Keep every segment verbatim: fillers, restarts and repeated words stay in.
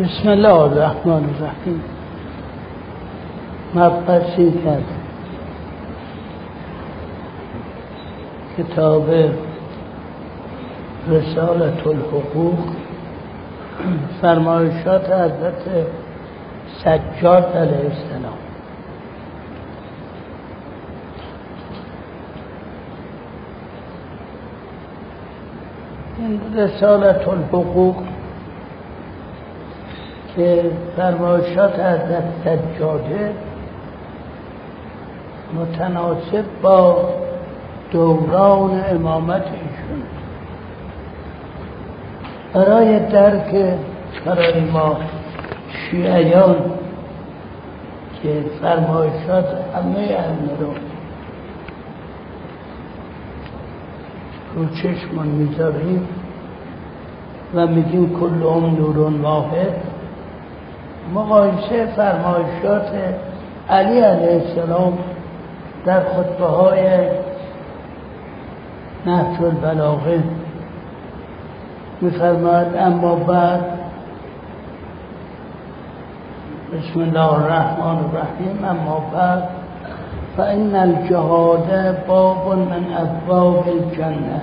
بسم الله الرحمن الرحیم. مبحثی کرد کتاب رساله حقوق، فرمایشات حضرت سجاد علیه السلام. این رساله حقوق که فرمایشات حضرت سجاده متناسب با دوران امامت ایشون، برای درک برای ما شیعیان که فرمایشات همه ائمه رو رو چشمان میذاریم و میگیم کلهم نورون واحد، مقایسه فرمایشات علی علیه السلام در خطبه های نهج البلاغه می‌فرماید: اما بعد، بسم الله الرحمن الرحیم، اما بعد فإن الجهاد باب من ابواب الجنه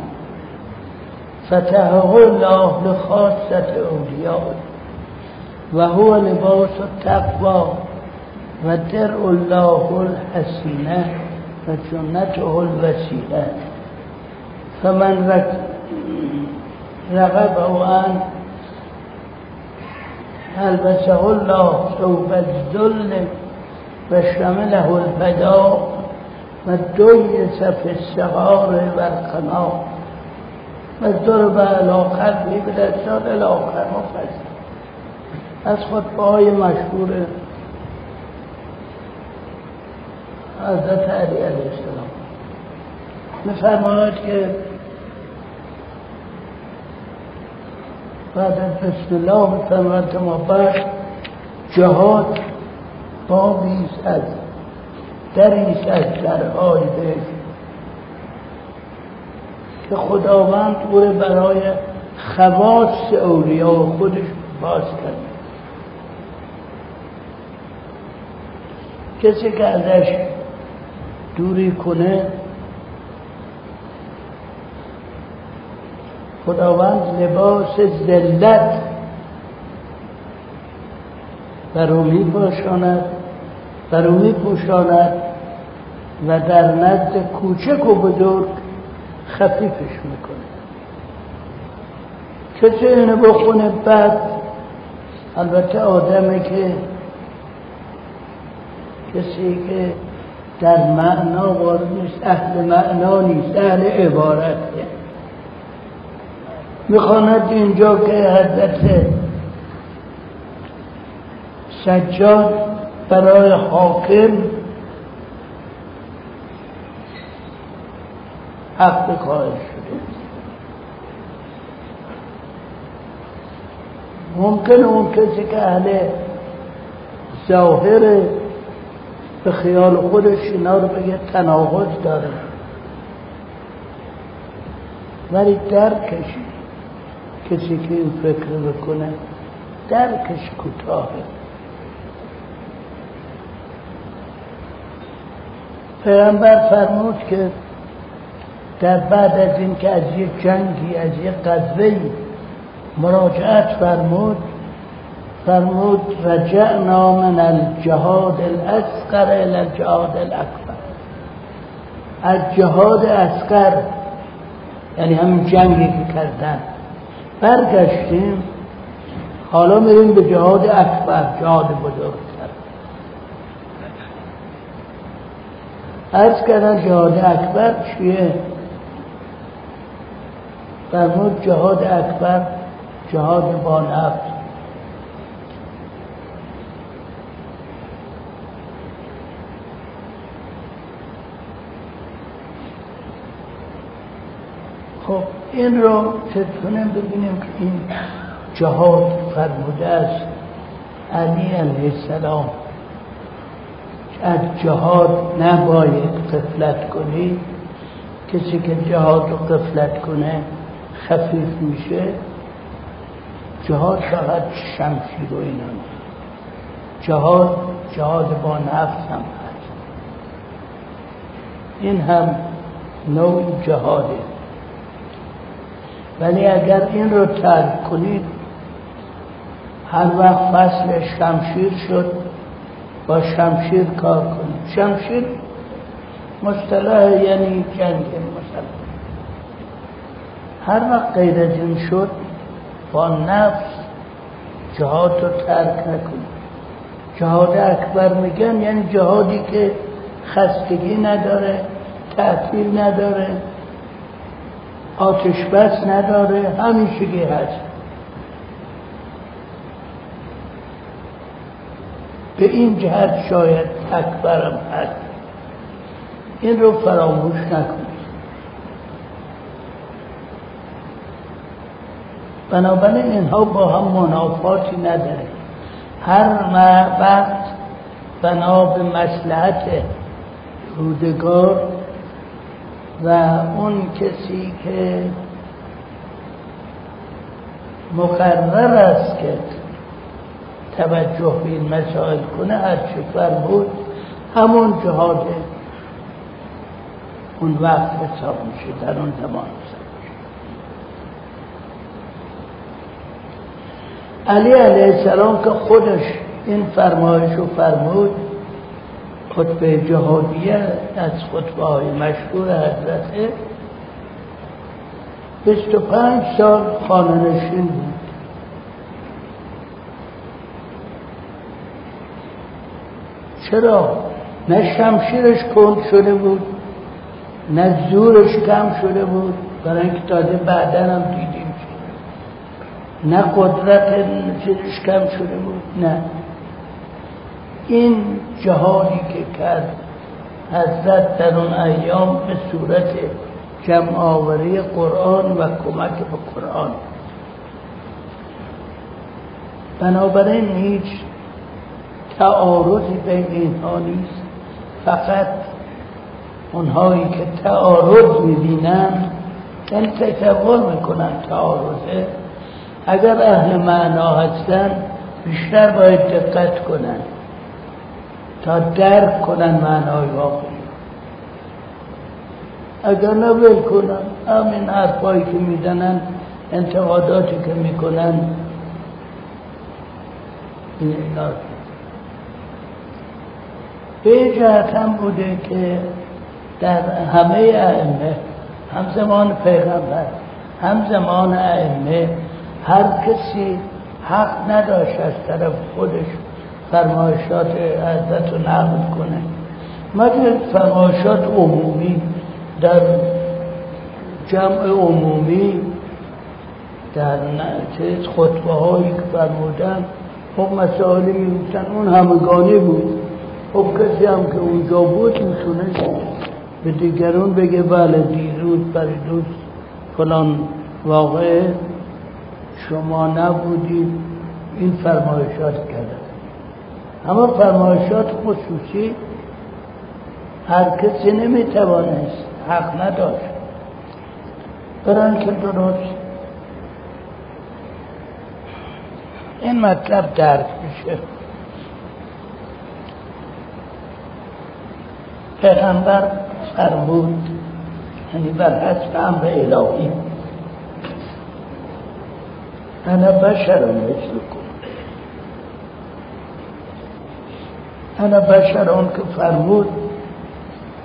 فتحه الله لخاصة اوليائه و هو لباس التقوى و درع الله الحسنه و جنته الوسیله فمن رغبه عن البسه الله ثوب الذل و شمله البداء و دیس فی الصغار و القناع و ضرب علی قلبه بالسان الی آخر مفصل. از خطبه های مشهور حضرت علی علیه السلام می‌فرماید که بعد از بسم الله می‌فرماید ما بعد جهاد بابی است از دری است از درهای بهشت که خداوند او را برای خواص اولیا خودش باز کرد. کسی که ازش دوری کنه خداوند لباس ذلت بر او می‌پوشاند بر او می‌پوشاند و در نزد کوچک و بزرگ خفیفش میکنه. کسی اینو بخونه بعد، البته آدمی که کسی که در معنا وارد نیست، اهل معنا نیست، اهل عبارت میخواند. اینجا که حضرت سجاد برای حاکم حق به قائل شده، ممکنه اون کسی که اهل ظاهر به خیال خودش اینا رو بگه تناقض داره، ولی درکش، کسی که این فکر بکنه، درکش کوتاهه. پیامبر فرمود که در بعد از این که از یک جنگی از یک غزوه‌ای مراجعت فرمود، فرمود رجعنا من الجهاد الاصغر الى الجهاد الاکبر. از جهاد اصغر، یعنی همین جنگی که کردن، برگشتیم، حالا میریم به جهاد اکبر، جهاد بزرگتر. عرض کردن جهاد اکبر چیه؟ فرمود جهاد اکبر جهاد با نفس. خب این رو چطوره ببینیم که این جهاد فرموده است علی علیه السلام، از جهاد نباید غفلت کنی. کسی که جهاد رو غفلت کنه خفیف میشه جهاد فقط شمشیر و اینا نیست. جهاد جهاد با نفس هم هست. این هم نوع جهاده. ولی اگر این رو ترک کنید، هر وقت فصل شمشیر شد با شمشیر کار کنید. شمشیر مصطلح یعنی جنگ مسلح. هر وقت غیر از این شد با نفس جهاد رو ترک نکنید. جهاد اکبر میگن یعنی جهادی که خستگی نداره، تعطیل نداره، آتش بس نداره، همیشگی هست. به این جهت شاید اکبرم هست. این رو فراموش نکنید. بنابراین اینها با هم منافاتی نداره. هر وقت بنا به مصلحت رودگار و اون کسی که مقرر است که توجه به این مسائل کنه، هر چه فرمود همون جهاد اون وقت حساب میشه، در اون زمان حساب میشه. علی علیه السلام که خودش این فرمایش رو فرمود، خطبه جهادیه از خطبه های مشهور حضرته، بیست و پنج سال خانه‌نشین بود. چرا؟ نه شمشیرش کند شده بود، نه زورش کم شده بود، برای اینکه تازه بعدن هم دیدیم شده. نه قدرت چیزش کم شده بود، نه. این جهادی که کرد حضرت در اون ایام به صورت جمع آوری قرآن و کمک به قرآن. بنابراین هیچ تعارضی بین اینها نیست. فقط اونهایی که تعارض میبینن یعنی تصور میکنن تعارضه، اگر اهل معنا هستن بیشتر باید دقت کنن تا درک کنن معنای واقعی. اگر نه ول کنن، همین حرفایی که میزنن، انتقاداتی که میکنن این اینا. به جهت هم بوده که در همه ائمه، هم زمان پیغمبر هم زمان ائمه، هر کسی حق نداشت از طرف خودش فرمایشات حضرت رو نقل کنه مگر فرمایشات عمومی در جمع عمومی، در خطبه هایی که فرمودن. خب مسائلی میگفتن، اون همگانی بود. خب کسی هم که اونجا بود میتونه به دیگرون بگه بله دیروز برای دوست فلان واقع شما نبودید، این فرمایشات کرده. اما فرمایشات خصوصی هر کسی نمیتوانست، حق نداشت. برای اینکه درست این مطلب درک میشه، پیغمبر فرمود یعنی بر حسب امر الهی انا بشر مثلکم. انا بشر اون که فرمود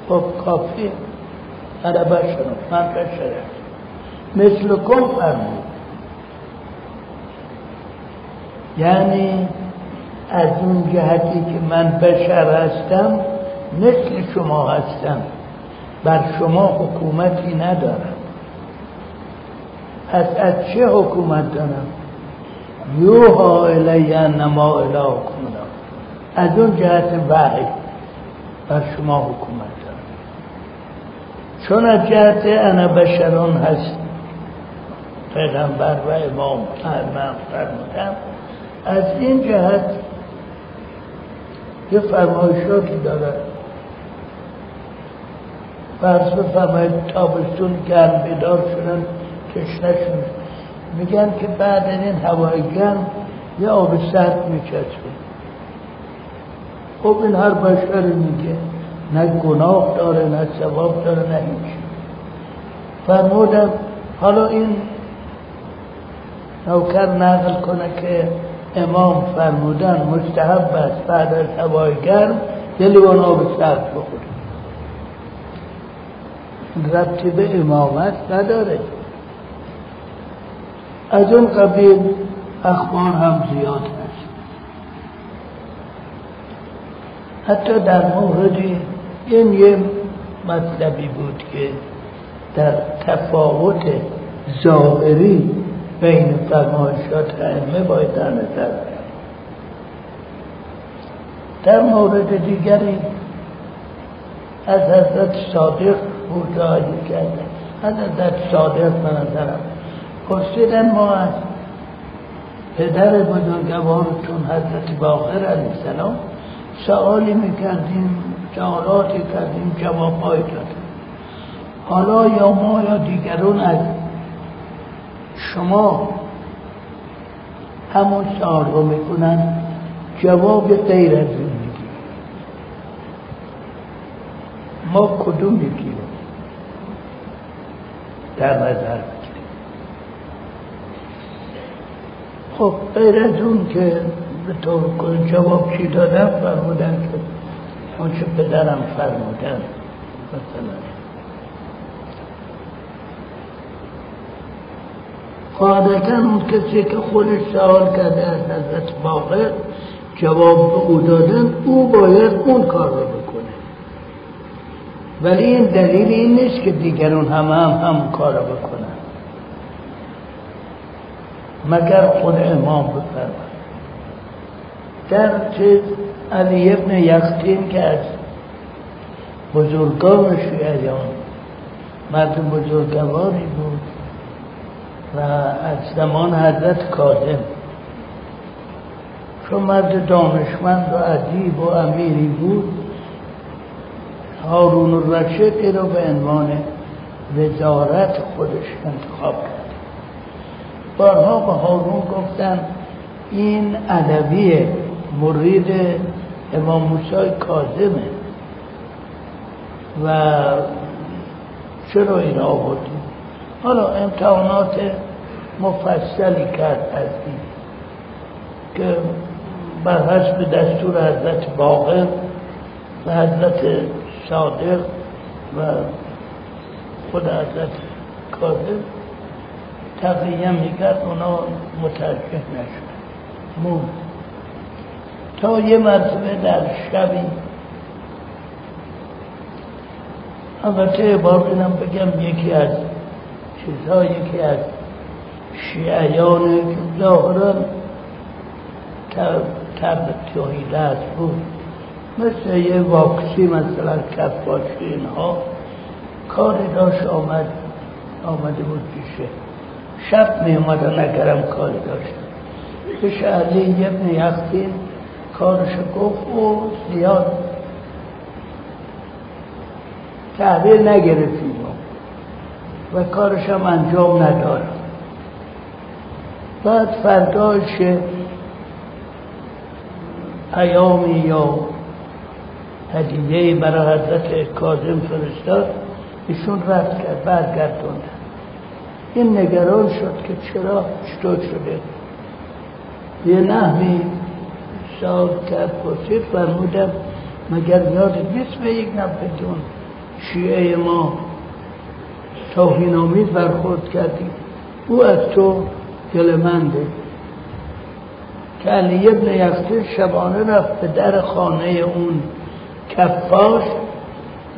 خب کافی. انا بشر، من بشرم. مثلکم فرمود یعنی از اون جهتی که من بشر هستم مثل شما هستم، بر شما حکومتی ندارم. پس از چه حکومت دارم؟ یوحا الی انما الهکم الله، از اون جهت وحی بر شما حکومت دارم. چون از جهت انا بشرون هست پیغمبر و امام فرمودن، از این جهت یه فرمایشاتی دارن. فرض بفرمایید تابستون گرم بیدار شدن، تشنه شدن، میگن که بعد این هوای گرم یه آب سرد میچسبه. خب این هر بشری میگه نه گناه داره نه ثواب داره نه هیچ. فرمودم حالا این نوکر نقل کنه که امام فرمودن مستحب است بعد از هوای گرم یه لیوان آب سرد بخوری. ربطی به امامت نداره. از اون قبیل اخبار هم زیاد هست، حتی در مورد این یه مطلبی بود که در تفاوت ظاهری بین فرمایشات ائمه باید در نظر بریم. در مورد دیگری از حضرت صادق مجاهده کرده. از حضرت صادق به نظرم پرسیدن ما از پدر بزرگوارتون حضرت باقر علیه السلام سوالی میکردیم، سوالاتی کردیم، جوابهایی دادیم. حالا یا ما یا دیگرون از شما همون سوال رو میکنن، جواب غیر از این میگیم، ما کدوم میگیم در نظر بگیریم؟ خب غیر از اون که به طور کل جواب چی دادم، فرمودن که اون چه پدرم فرمودن مثلا. قاعدتاً اون کسی که خودش سوال کرده از حضرت باقر جواب به او دادن، او باید اون کار رو بکنه. ولی این دلیل این نیست که دیگرون همه هم هم کار رو بکنن، مگر خود امام بفرماید. در چیز علی ابن یقطین که از بزرگان شیعیان مرد بزرگواری بود و از زمان حضرت کاظم، چون مرد دانشمند و ادیب و امیری بود، هارون الرشید رو به عنوان وزارت خودش انتخاب کرد. بارها به هارون گفتن این علوی مرید امام موسی کاظمه و چرا این آوردی؟ حالا امتحانات مفصلی کرد از این که بر حسب دستور حضرت باقر و حضرت صادق و خود حضرت کاظم تقیه میکرد، اونا مترجح نشد مون. تا یه مرتبه در شبی، البته باقیلم بگم یکی از چیزهایی که از شیعیان ظاهرا تب توحیدت بود، مثل یه واکسی مثلا کفاشی اینها کاری داشت، آمد آمده بود پیشه، شب می اومد نگرم کاری داشت، پیش علی ابن یقطین کارشو گفت و زیاد تحویل نگرفتیم و کارش هم انجام نداره. بعد فرداش پیامی یا هدیه‌ای برای حضرت کاظم فرستاد، ایشون رد کرد، برگردوند. این نگران شد که چرا چطور شده. یه نحوی سوال کرد، پرسید، فرمودم مگر یادت نیست به یک نفرتون شیعه ما توهین آمیز برخورد کردی؟ او از تو گلمنده. که علی ابن یقطین شبانه رفت به در خانه اون کفاش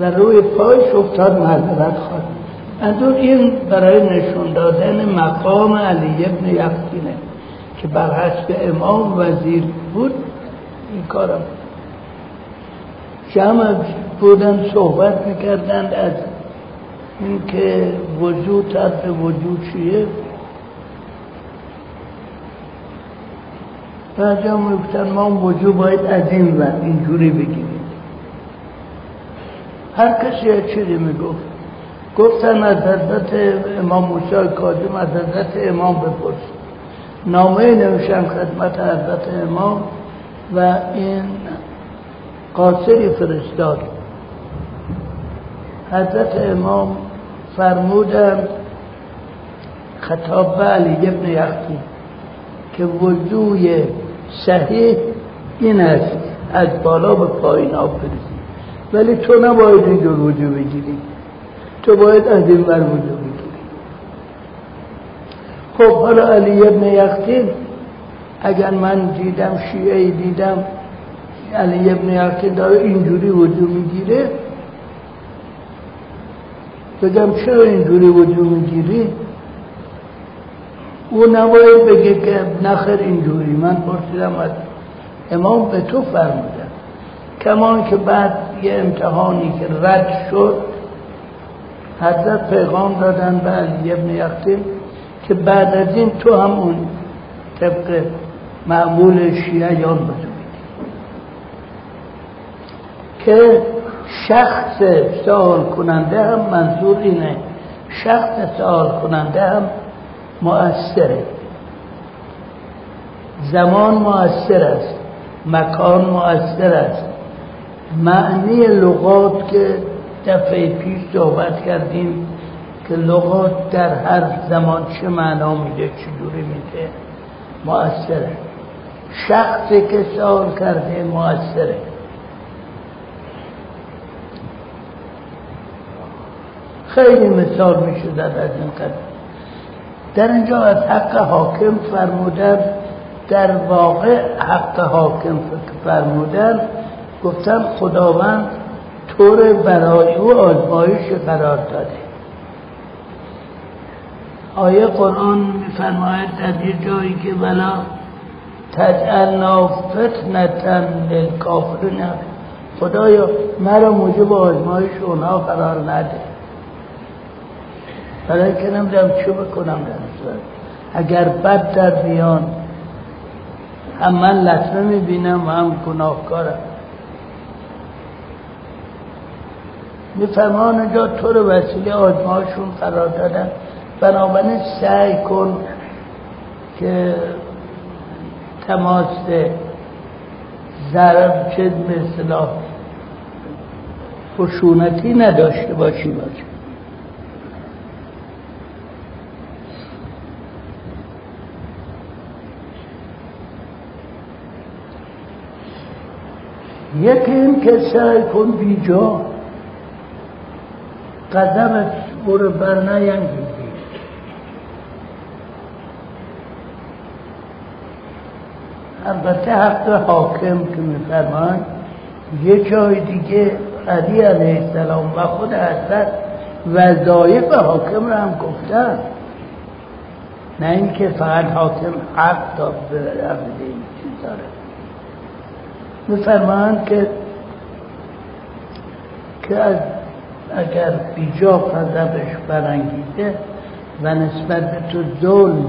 و روی پایش افتاد معذرت خواست. از اون این برای نشون دادن مقام علی ابن یقطینه که بر حسب امام وزیر بود. این کارم جمع بودن صحبت میکردند از این که وجود طرف وجود چیه؟ بعضی هم میگفتن ما وجود باید از این و اینجوری بگیریم. هر کسی یه چیزی میگفت. گفتن از حضرت امام موسی کاظم از حضرت امام بپرس. نامه نوشتم خدمت حضرت امام و این قاصری فرستاد. حضرت امام فرمودند خطاب به علی ابن یقظی که وضوی صحیح این است از بالا به پایین آب بریزی، ولی تو نباید اینجور وضو بگیری، تو باید از این ور وضو بگیری. خب حالا علی ابن یقظی، اگر من دیدم شیعه دیدم علی ابن یقظی داره اینجوری وضو میگیره، بگم چرا اینجوری وضو میگیری؟ او نباید بگه که نخیر اینجوری، من پرسیدم از امام به تو فرمودن. کمان که بعد یه امتحانی که رد شد، حضرت پیغام دادن به علی ابن یقظی که بعد از این تو هم اون طبق معمول شیعه یاد بتو بیدی که شخص سوال کننده هم، منظور اینه شخص سوال کننده هم مؤثره، زمان مؤثر است، مکان مؤثر است. معنی لغات که دفعه پیش صحبت کردیم که لغات در هر زمان چه معنا میده، چجوری میده، مؤثره. شخصی که سوال کرده مؤثره. خیلی مثال میشود از این قبیل. در اینجا از حق حاکم فرمودن، در واقع حق حاکم فرمودن، گفتن خداوند طور برای او آزمایش قرار داده. آیه قرآن میفرماید در یه جایی که ولا تجعلنا فتنة للکافرین، خدایا مرا موجب آزمایش اونها قرار نده. برای که نمیدونم چه بکنم در اگر بد در بیان، هم من لطمه میبینم و هم گناهکارم. میفرمان اونجا تو رو وسیله آزمایشون قرار دادن، بنابراین سعی کن که تماس ضرب چه مثلا خشونتی نداشته باشی باشی یکی این که سعی کن بیجا قدمت برو برنینگی. البته حق حاکم که میفرماید، یه جای دیگه علی علیه السلام و خود حضرت وظایف حاکم رو هم گفتن، نه اینکه فقط حاکم حق تا برده این چیز داره. میفرماند که که اگر بیجا غضبش برانگیزه و نسبت به تو ظلم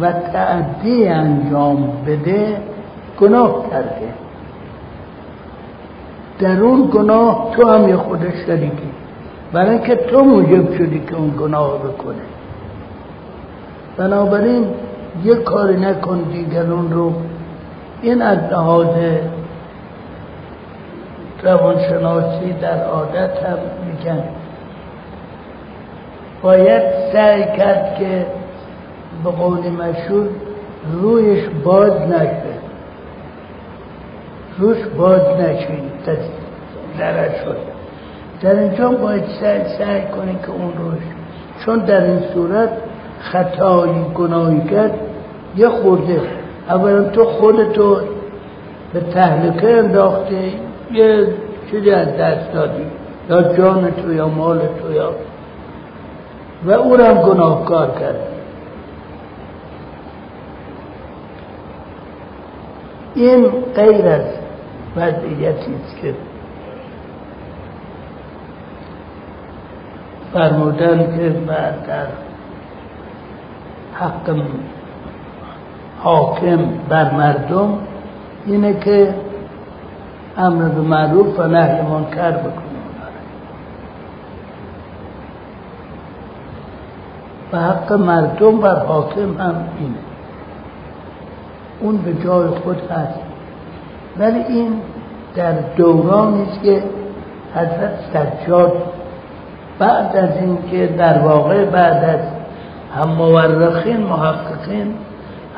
و تعدی انجام بده، گناه کرده. در اون گناه تو هم یه خودش شریکی، برای اینکه تو موجب شدی که اون گناه بکنه. بنابراین یه کاری نکن دیگرون رو. این از لحاظ روانشناسی در عادت هم میگن باید سعی کرد که به قول مشهور رویش باز نشه، روش باز نشه ضرر شد. در اینجا باید سعی, سعی کنی که اون روش، چون در این صورت خطایی گناهی کرد یه خورده، اولا تو خودتو به تهلکه انداختی، یه چیزی از دست دادی، یا جانتو یا مالتو یا و او را هم گناهکار کردی. این غیر از وضعیتی است که فرمودن که بعد در حق حاکم بر مردم اینه که امر به معروف و نهی منکر بکنه. و حق مردم بر حاکم هم اینه. اون به جای خود هست، ولی این در دورانی است که حضرت سجاد بعد از اینکه در واقع بعد از هم مورخین محققین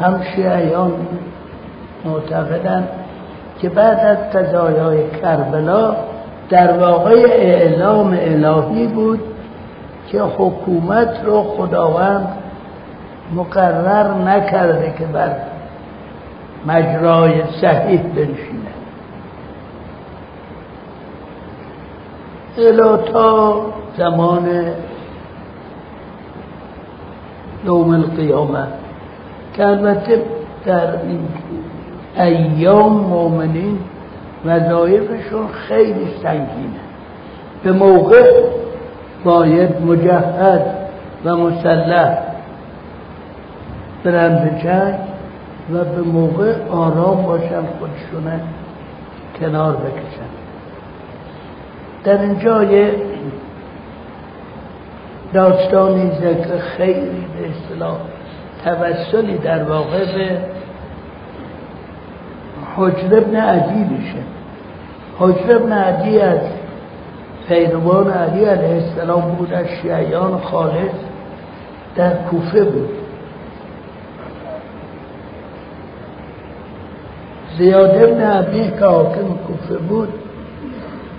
هم شیعیان معتقدند که بعد از قضایای کربلا در واقع اعلام الهی بود که حکومت رو خداوند مقرر نکرده که بر مجرای صحیح بنشینه. الا تا زمان یوم القیامه که البته در این ایام مؤمنین وظایفشون خیلی سنگینه، به موقع باید مجهز و مسلح برن به جنگ و به موقع آرام باشن، خودشونه کنار بکشن. در اینجا یه داستانی ذکر خیلی به اصطلاح توسلی در واقع به حجر ابن عدی میشه. حجر ابن عدی از پیروان علی علیه السلام بود، از شیعیان خالص، در کوفه بود. زیاد ابن عبیه که حاکم کوفه بود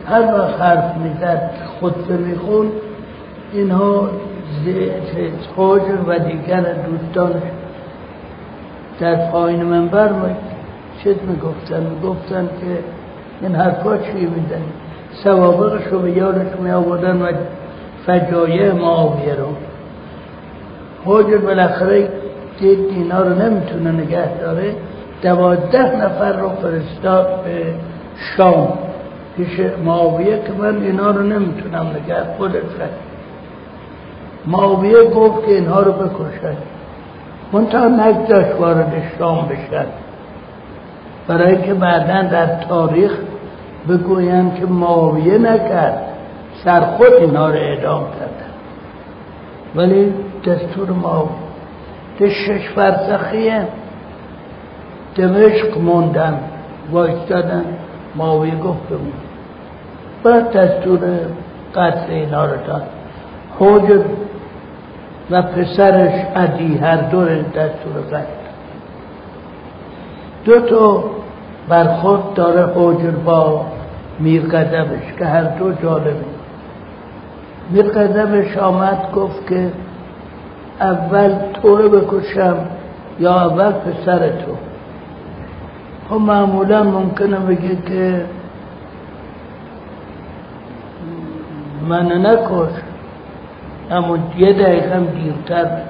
هر وقت حرف میزد، خطبه میخوند، اینها حجر و دیگر دوستانش در پایین منبر چیز میگفتن میگفتن که این حرفا چی میزنی؟ سوابقش رو به یادش می آوردن و فجایع معاویه رو. حجر بالاخره دید اینا رو نمیتونه نگه داره، دوازده نفر رو فرستاد به شام پیش معاویه که من اینا رو نمیتونم نگه خودت رد. معاویه گفت که اینها رو بکشن، منتها نگذاشت وارد شام بشن، برای که بعداً در تاریخ بگویند که معاویه نکرد، سر خود اینها رو اعدام کردن. ولی دستور معاویه ده شش فرسخیه دمشق موندن، وایستادن، معاویه گفت بمون. بعد دستور قتل اینها رو داد. حجر و پسرش عدی هر دو دستور قتل. دو تا برخورد داره حجر با میرقدمش که هر دو جالبه. میرقدمش آمد گفت که اول تو رو بکشم یا اول پسر تو؟ خب معمولا ممکنه بگه که من نکش، اما یه دقیقه هم دیرتر بده.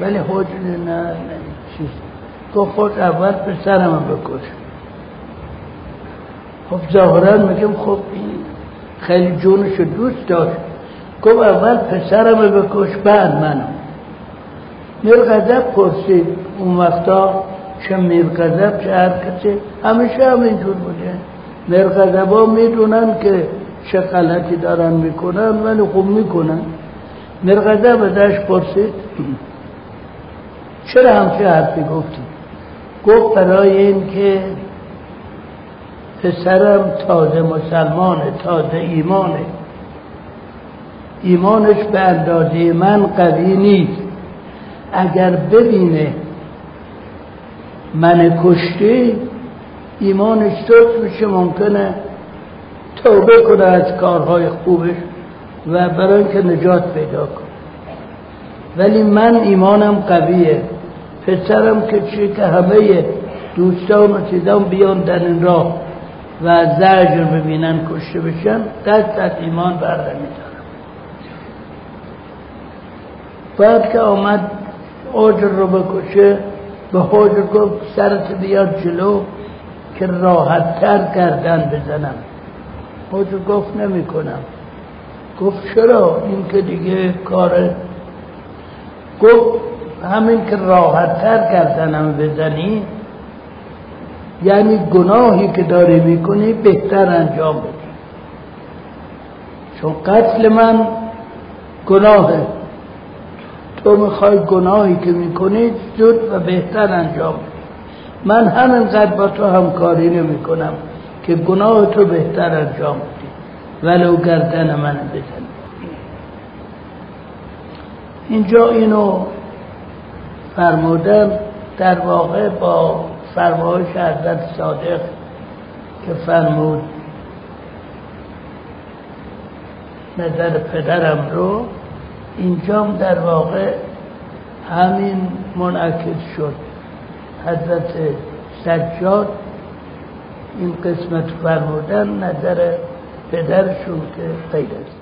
ولی حجر نه نه چیز که خود اول پسرم هم بکش. خب ظاهرا میگم خب این خیلی جونش رو دوست داشت، گفت اول پسرم هم بکش بعد منم. میرغضب پرسید اون وقتا چه میرغضب چه هر کسی همیشه همینجور بوده، میرغضب ها میدونن که چه غلطی دارن میکنن ولی خب میکنن. میرغضب ازش پرسید چرا همچه حرفی گفتی؟ گفت برای این که پسرم تازه مسلمانه، تازه ایمانه، ایمانش به اندازه من قوی نیست، اگر ببینه من کشتی ایمانش سست میشه، ممکنه توبه کنه از کارهای خوبش و برای اینکه نجات پیدا کنه. ولی من ایمانم قویه، پسرم که چیه که همه دوستان و چیزان بیان در این راه و زجر ببینن کشته بشن، دست از ایمان برده میدارم. بعد که آمد حجر رو بکشه، به حجر گفت سرت بیاد جلو که راحت تر گردن بزنم. حجر گفت نمی کنم. گفت چرا؟ این که دیگه کاره. گفت همین که راحت تر گردنم بزنی یعنی گناهی که داری میکنی بهتر انجام بدی، چون قتل من گناهه، تو میخوای گناهی که میکنی زود و بهتر انجام بدی. من همینقدر با تو همکاری نمیکنم که گناه تو بهتر انجام بدی ولو گردن من بزنی. اینجا اینو فرمودم در واقع با فرمایش حضرت صادق که فرمود نظر پدرم رو، اینجا در واقع همین منعکس شد. حضرت سجاد این قسمت فرمودن نظر پدرشون که غیر است.